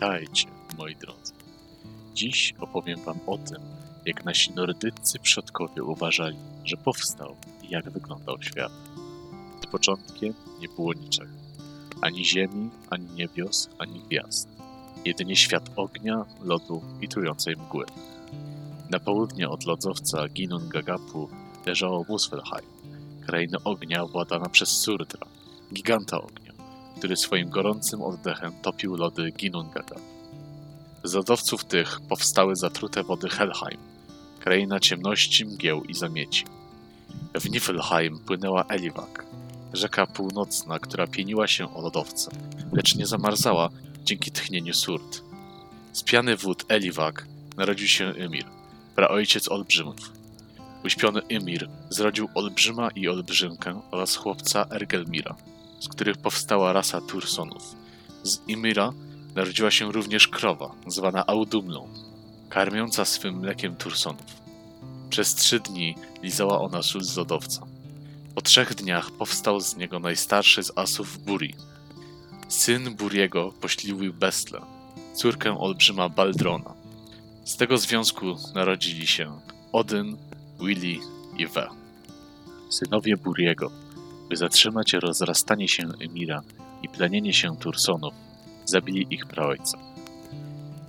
Witajcie, moi drodzy. Dziś opowiem wam o tym, jak nasi nordyccy przodkowie uważali, że powstał i jak wyglądał świat. Z początkiem nie było niczego. Ani ziemi, ani niebios, ani gwiazd. Jedynie świat ognia, lodu i trującej mgły. Na południe od lodzowca Ginnungagapu leżało Muspelheim, kraina ognia władana przez Surtra, giganta ognia, który swoim gorącym oddechem topił lody Ginnungagapu. Z lodowców tych powstały zatrute wody Helheim, kraina ciemności, mgieł i zamieci. W Niflheim płynęła Eliwag, rzeka północna, która pieniła się o lodowce, lecz nie zamarzała dzięki tchnieniu Surd. Z piany wód Eliwag narodził się Ymir, praojciec olbrzymów. Uśpiony Ymir zrodził olbrzyma i olbrzymkę oraz chłopca Ergelmira, z których powstała rasa Tursonów. Z Ymira narodziła się również krowa, zwana Audumlą, karmiąca swym mlekiem Tursonów. Przez 3 dni lizała ona sól z lodowca. Po 3 dniach powstał z niego najstarszy z asów Buri. Syn Buriego poślubił Bestle, córkę olbrzyma Baldrona. Z tego związku narodzili się Odyn, Wili i Ve. Synowie Buriego, by zatrzymać rozrastanie się Ymira i plenienie się Tursonów, zabili ich praojca.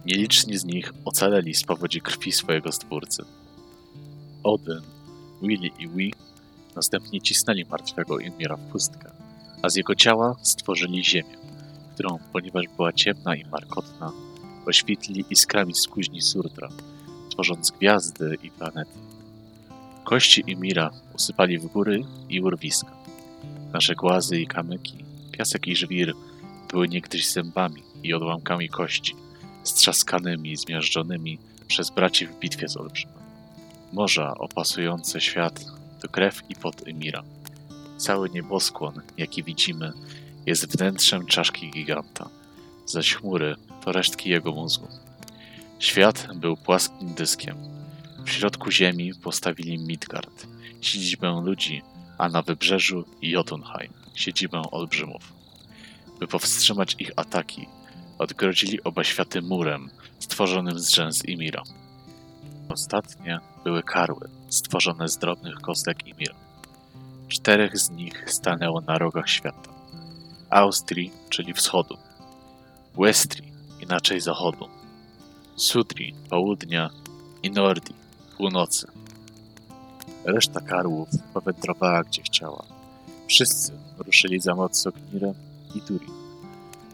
Nieliczni z nich ocaleli z powodzi krwi swojego stwórcy. Odyn, Wili i Wi następnie cisnęli martwego Ymira w pustkę, a z jego ciała stworzyli ziemię, którą, ponieważ była ciemna i markotna, oświetlili iskrami z kuźni Surtra, tworząc gwiazdy i planety. Kości Ymira usypali w góry i urwiska. Nasze głazy i kamyki, piasek i żwir były niegdyś zębami i odłamkami kości, strzaskanymi i zmiażdżonymi przez braci w bitwie z olbrzymem. Morza opasujące świat to krew i pot Ymira. Cały nieboskłon, jaki widzimy, jest wnętrzem czaszki giganta, zaś chmury to resztki jego mózgu. Świat był płaskim dyskiem. W środku ziemi postawili Midgard, siedzibę ludzi, a na wybrzeżu Jotunheim, siedzibę olbrzymów. By powstrzymać ich ataki, odgrodzili oba światy murem stworzonym z rzęs Ymira. Ostatnie były karły, stworzone z drobnych kostek Ymira. 4 z nich stanęło na rogach świata. Austri, czyli wschodu. Westri, inaczej zachodu. Sudri, południa. I Nordi, północy. Reszta karłów powędrowała gdzie chciała. Wszyscy ruszyli za moc Sognirem i Turin,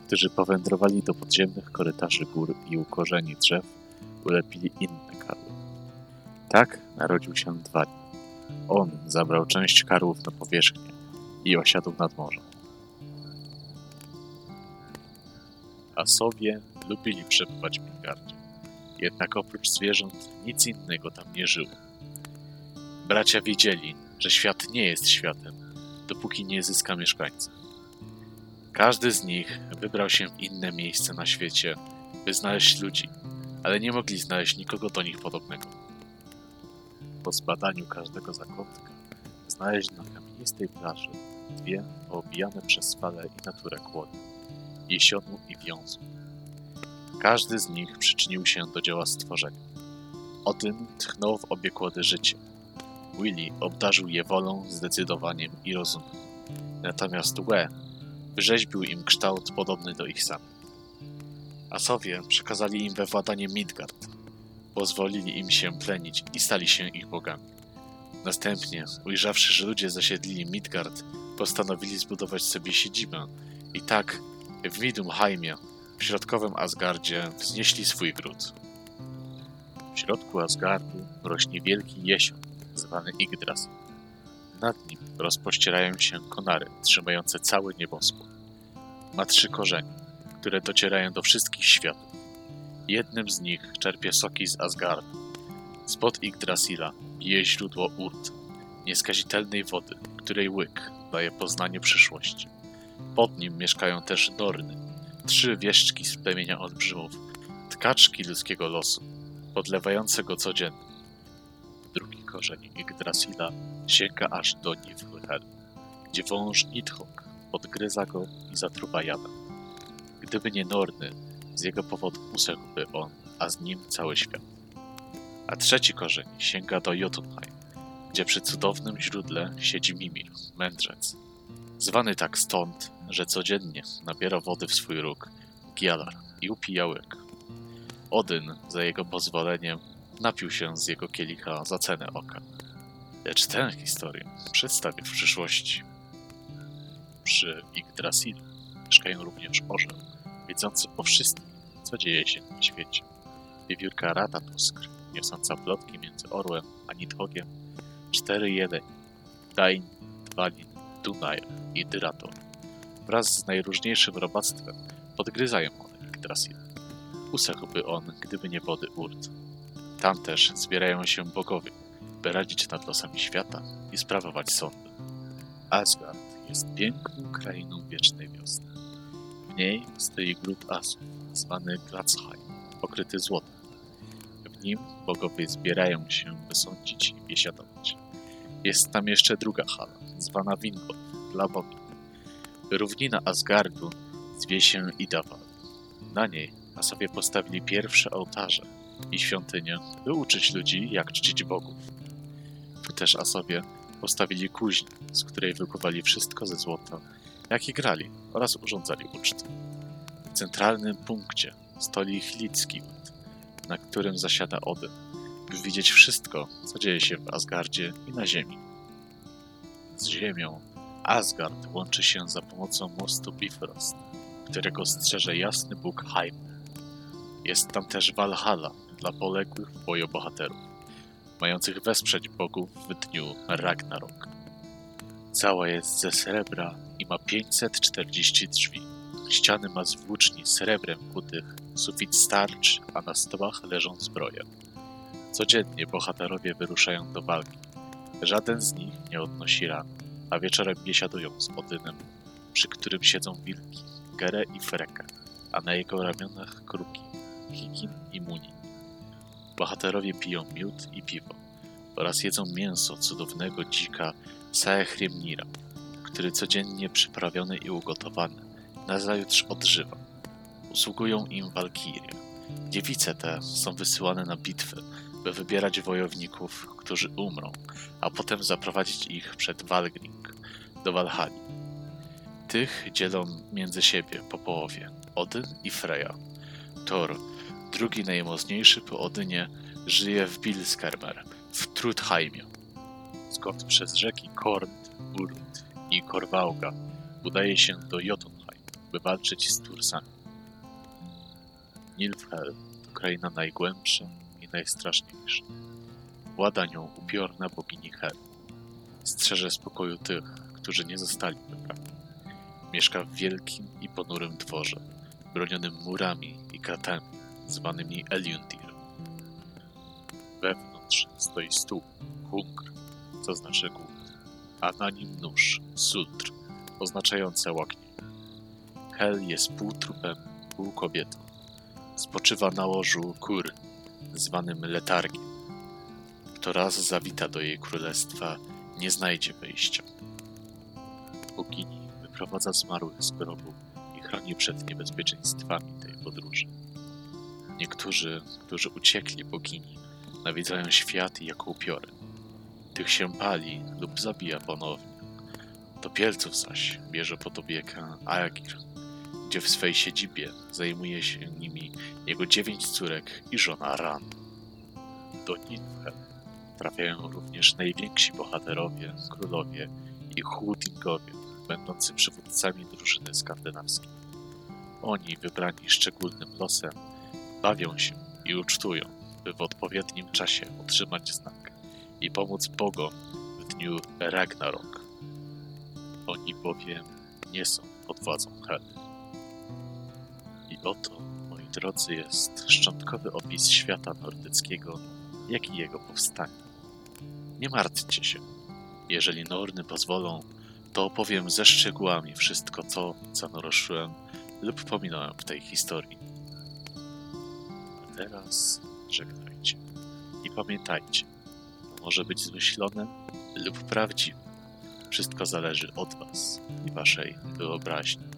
którzy powędrowali do podziemnych korytarzy gór i u korzeni drzew ulepili inne karły. Tak narodził się Dwani. On zabrał część karłów na powierzchnię i osiadł nad morzem. Asowie lubili przebywać w Midgardzie, jednak oprócz zwierząt nic innego tam nie żyło. Bracia wiedzieli, że świat nie jest światem, dopóki nie zyska mieszkańca. Każdy z nich wybrał się w inne miejsce na świecie, by znaleźć ludzi, ale nie mogli znaleźć nikogo do nich podobnego. Po zbadaniu każdego zakątka znaleźli na kamienistej plaży 2 poobijane przez fale i naturę kłody, jesionu i wiązu. Każdy z nich przyczynił się do dzieła stworzenia. Odyn tchnął w obie kłody życie. Wili obdarzył je wolą, zdecydowaniem i rozumem. Natomiast Łe wyrzeźbił im kształt podobny do ich samych. Asowie przekazali im we władanie Midgard. Pozwolili im się plenić i stali się ich bogami. Następnie, ujrzawszy, że ludzie zasiedlili Midgard, postanowili zbudować sobie siedzibę. I tak w Midgardheimie, w środkowym Asgardzie, wznieśli swój gród. W środku Asgardu rośnie wielki jesion, zwany Yggdrasil. Nad nim rozpościerają się konary, trzymające cały nieboskłon. Ma 3 korzenie, które docierają do wszystkich światów. Jednym z nich czerpie soki z Asgardu. Spod Yggdrasila bije źródło Urd, nieskazitelnej wody, której łyk daje poznanie przyszłości. Pod nim mieszkają też Norny, 3 wieszczki z plemienia olbrzymów, tkaczki ludzkiego losu, podlewające go codziennie. Drugi korzeń Yggdrasila sięga aż do Niflheim, gdzie wąż Nidhogg podgryza go i zatruwa jadem. Gdyby nie Norny, Z jego powodu usechłby on, a z nim cały świat. A trzeci korzeń sięga do Jotunheim, gdzie przy cudownym źródle siedzi Ymir, mędrzec. Zwany tak stąd, że codziennie nabiera wody w swój róg, gialar i upija łyk. Odyn, za jego pozwoleniem, napił się z jego kielicha za cenę oka. Lecz tę historię przedstawię w przyszłości. Przy Yggdrasilu mieszkają również orzeł, wiedzący o wszystkim, co dzieje się na świecie. Wiewiórka Rata Tuskr, niosąca plotki między orłem a Nidhoggiem, 4-1, Dain, Dwani, Dunaj i Dyrator. Wraz z najróżniejszym robactwem podgryzają one Yggdrasil. Usechłby on, gdyby nie wody Urd. Tam też zbierają się bogowie, by radzić nad losami świata i sprawować sądy. Asgard jest piękną krainą wiecznej wiosny. W niej stoi gród asów, zwany Gladsheim, pokryty złotem. W nim bogowie zbierają się, by sądzić i biesiadować. Jest tam jeszcze druga hala, zwana Vingolf, dla bogów. Równina Asgardu zwie się Idaval. Na niej asowie postawili pierwsze ołtarze i świątynię, by uczyć ludzi, jak czcić bogów. Tu też asowie postawili kuźnię, z której wykuwali wszystko ze złota, jak i grali oraz urządzali uczty. W centralnym punkcie stoi Hlicki ład, na którym zasiada Odyn, by widzieć wszystko, co dzieje się w Asgardzie i na ziemi. Z ziemią Asgard łączy się za pomocą mostu Bifrost, którego strzeże jasny bóg Heim. Jest tam też Valhalla dla poległych w boju bohaterów, mających wesprzeć bogów w dniu Ragnarok. Cała jest ze srebra i ma 540 drzwi. Ściany ma z włóczni srebrem kutych, sufit starczy, a na stołach leżą zbroje. Codziennie bohaterowie wyruszają do walki. Żaden z nich nie odnosi ran, a wieczorem biesiadują z Odynem, przy którym siedzą wilki, Gerę i Frekę, a na jego ramionach kruki, Hikin i Munin. Bohaterowie piją miód i piwo oraz jedzą mięso cudownego dzika Saehrimnira, który codziennie przyprawiony i ugotowany nazajutrz odżywa. Usługują im walkirie. Dziewice te są wysyłane na bitwy, by wybierać wojowników, którzy umrą, a potem zaprowadzić ich przed Valgring do Valhalli. Tych dzielą między siebie po połowie Odyn i Freja. Thor, drugi najmocniejszy po Odynie, żyje w Bilskarmer, w Trudheimie, skąd przez rzeki Kornd, Urd i Korwauga udaje się do Jotunheim, by walczyć z Tursami. Niflheim to kraina najgłębsza i najstraszniejsza. Włada nią upiorna bogini Hel. Strzeże spokoju tych, którzy nie zostali wybrani. Mieszka w wielkim i ponurym dworze, bronionym murami i kratami, zwanymi Elundir. Wewnątrz stoi stół, hungr, co znaczy głód, a na nim nóż, sudr, oznaczające łaknienie. Hel jest pół trupem, pół kobietą. Spoczywa na łożu Kur, zwanym letargiem. Kto raz zawita do jej królestwa, nie znajdzie wyjścia. Bogini wyprowadza zmarłych z grobu i chroni przed niebezpieczeństwami tej podróży. Niektórzy, którzy uciekli bogini, nawiedzają świat jako upiory. Tych się pali lub zabija ponownie. Topielców zaś bierze pod opiekę Agir, gdzie w swej siedzibie zajmuje się nimi jego 9 córek i żona Ran. Do Niflheim trafiają również najwięksi bohaterowie, królowie i huldingowie, będący przywódcami drużyny skandynawskiej. Oni, wybrani szczególnym losem, bawią się i ucztują, by w odpowiednim czasie otrzymać znak i pomóc bogom w dniu Ragnarok. Oni bowiem nie są pod władzą Hel. I oto, moi drodzy, jest szczątkowy opis świata nordyckiego, jak i jego powstania. Nie martwcie się, jeżeli Norny pozwolą, to opowiem ze szczegółami wszystko to, co naruszyłem lub pominąłem w tej historii. Teraz żegnajcie i pamiętajcie, to może być zmyślone lub prawdziwe. Wszystko zależy od was i waszej wyobraźni.